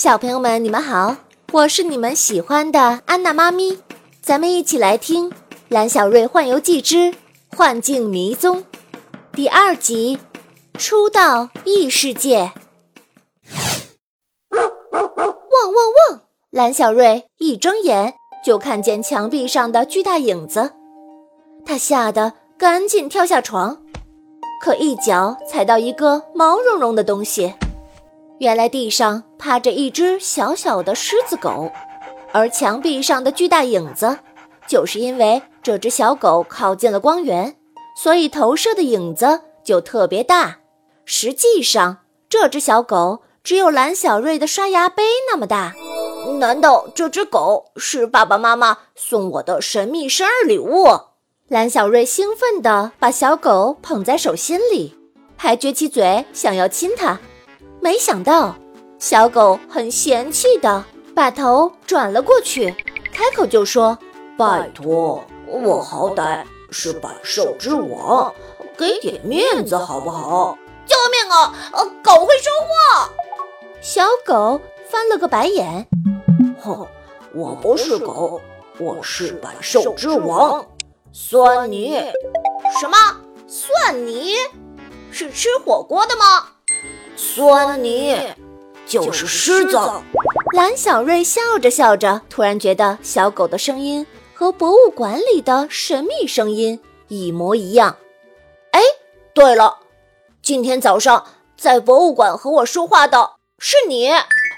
小朋友们，你们好，我是你们喜欢的安娜妈咪，咱们一起来听《蓝小瑞幻游记之幻境迷踪》第二集《出到异世界》。汪汪汪！蓝小瑞一睁眼就看见墙壁上的巨大影子，他吓得赶紧跳下床，可一脚踩到一个毛茸茸的东西。原来地上趴着一只小小的狮子狗，而墙壁上的巨大影子，就是因为这只小狗靠近了光源，所以投射的影子就特别大。实际上，这只小狗只有蓝小瑞的刷牙杯那么大。难道这只狗是爸爸妈妈送我的神秘生日礼物？蓝小瑞兴奋地把小狗捧在手心里，还撅起嘴想要亲它。没想到小狗很嫌弃的把头转了过去，开口就说：拜托，我好歹是百兽之王，给点面子好不好？救命啊，狗会说话！小狗翻了个白眼，哼，我不是狗，我是百兽之王。蒜泥？什么？蒜泥？是吃火锅的吗？蒜泥就是狮子。蓝小瑞笑着笑着，突然觉得小狗的声音和博物馆里的神秘声音一模一样。哎，对了，今天早上在博物馆和我说话的是你。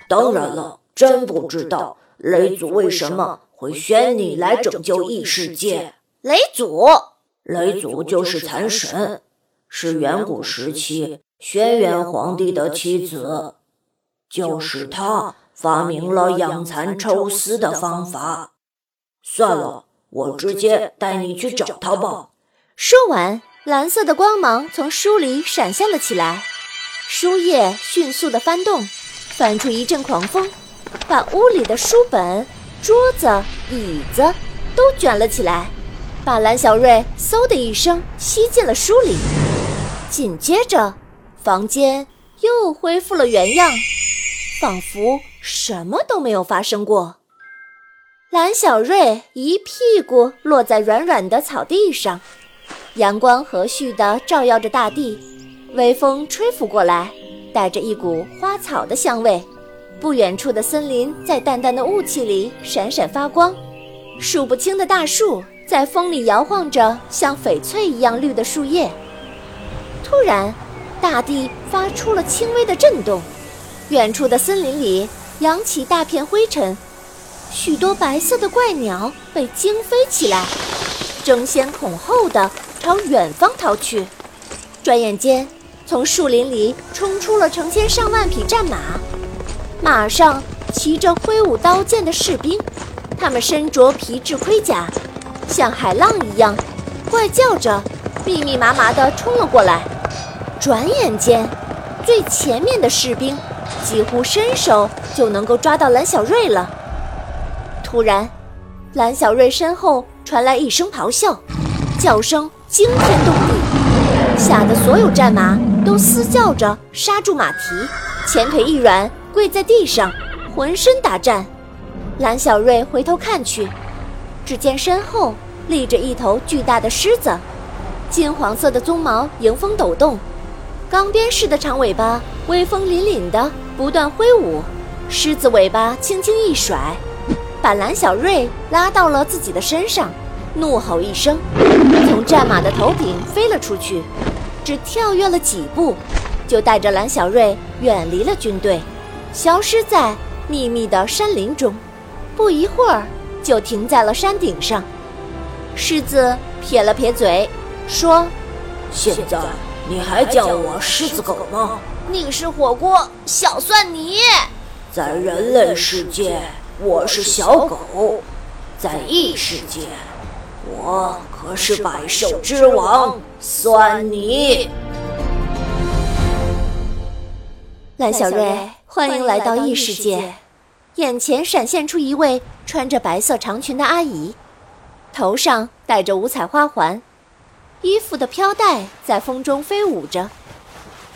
当然了，真不知道雷祖为什么会选你来拯救异世界。雷祖？雷祖就是残神，是远古时期轩辕皇帝的妻子，就是他发明了养蚕抽丝的方法。算了，我直接带你去找他吧。说完，蓝色的光芒从书里闪现了起来，书页迅速地翻动，翻出一阵狂风，把屋里的书本、桌子、椅子都卷了起来，把蓝小瑞嗖的一声吸进了书里。紧接着房间又恢复了原样，仿佛什么都没有发生过。蓝小瑞一屁股落在软软的草地上，阳光和煦地照耀着大地，微风吹拂过来，带着一股花草的香味。不远处的森林在淡淡的雾气里闪闪发光，数不清的大树在风里摇晃着像翡翠一样绿的树叶。突然，大地发出了轻微的震动，远处的森林里扬起大片灰尘，许多白色的怪鸟被惊飞起来，争先恐后地朝远方逃去。转眼间，从树林里冲出了成千上万匹战马，马上骑着挥舞刀剑的士兵，他们身着皮质盔甲，像海浪一样怪叫着密密麻麻地冲了过来。转眼间，最前面的士兵几乎伸手就能够抓到蓝小瑞了。突然，蓝小瑞身后传来一声咆哮，叫声惊天动地，吓得所有战马都嘶叫着刹住马蹄，前腿一软跪在地上，浑身打颤。蓝小瑞回头看去，只见身后立着一头巨大的狮子，金黄色的鬃毛迎风抖动，钢鞭似的长尾巴威风凛凛的不断挥舞，狮子尾巴轻轻一甩，把蓝小瑞拉到了自己的身上，怒吼一声，从战马的头顶飞了出去，只跳跃了几步，就带着蓝小瑞远离了军队，消失在密密的山林中。不一会儿就停在了山顶上。狮子撇了撇嘴说：现在你还叫我狮子狗吗？你是火锅小蒜泥。在人类世界我是小狗，在异世界我可是百兽之王蒜泥。蓝小瑞，欢迎来到异世界。眼前闪现出一位穿着白色长裙的阿姨，头上戴着五彩花环，衣服的飘带在风中飞舞着。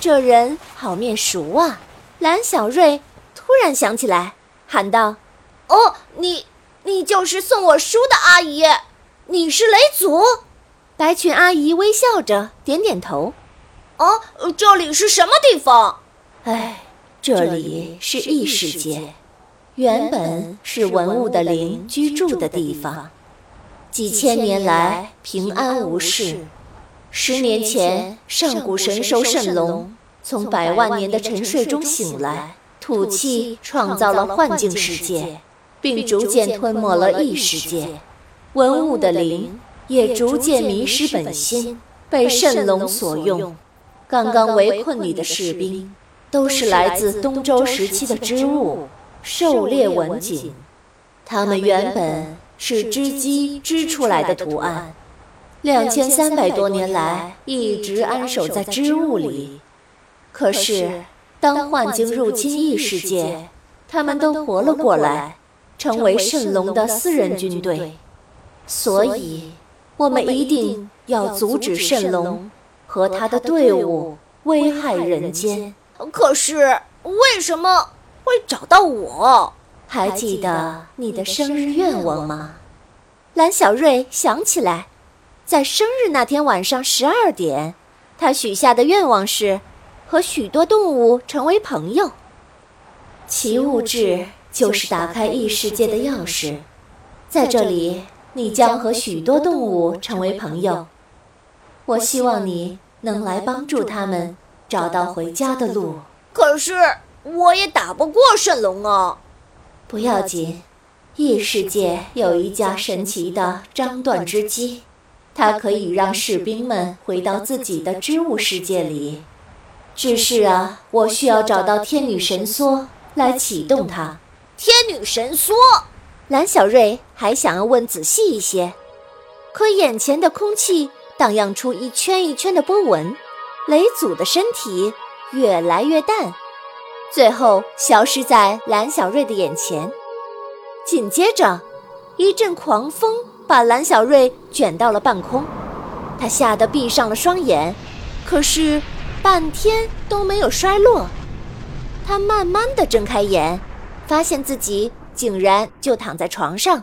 这人好面熟啊，蓝小瑞突突然想起来，喊道：“哦，你就是送我书的阿姨，你是雷祖？”白裙阿姨微笑着点点头。哦，这里是什么地方？哎，这里是异世界，原本是文物的灵居住的地方，几千年来平安无事。10年前，上古神兽蜃龙从100万年的沉睡中醒来，吐气创造了幻境世界，并逐渐吞没了异世界。文物的灵也逐渐迷失本心，被蜃龙所用。刚刚围困你的士兵都是来自东周时期的织物狩猎文锦，他们原本是织机织出来的图案，2300多年来一直安守在织物里。可是当幻境入侵异世界，他们都活了过来，成为蜃龙的私人军队。所以我们一定要阻止蜃龙和他的队伍危害人间。可是为什么会找到我？还记得你的生日愿望吗？蓝小瑞想起来，在生日那天晚上12点，他许下的愿望是和许多动物成为朋友。奇物志就是打开异世界的钥匙，在这里你将和许多动物成为朋友。我希望你能来帮助他们找到回家的路。可是我也打不过蜃龙啊。不要紧，异世界有一架神奇的张断织机，它可以让士兵们回到自己的织物世界里。只是啊，我需要找到天女神梭来启动它。天女神梭？蓝小瑞还想要问仔细一些，可眼前的空气荡漾出一圈一圈的波纹，雷祖的身体越来越淡，最后消失在蓝小瑞的眼前。紧接着一阵狂风把蓝小瑞卷到了半空，他吓得闭上了双眼，可是半天都没有摔落。他慢慢地睁开眼，发现自己竟然就躺在床上。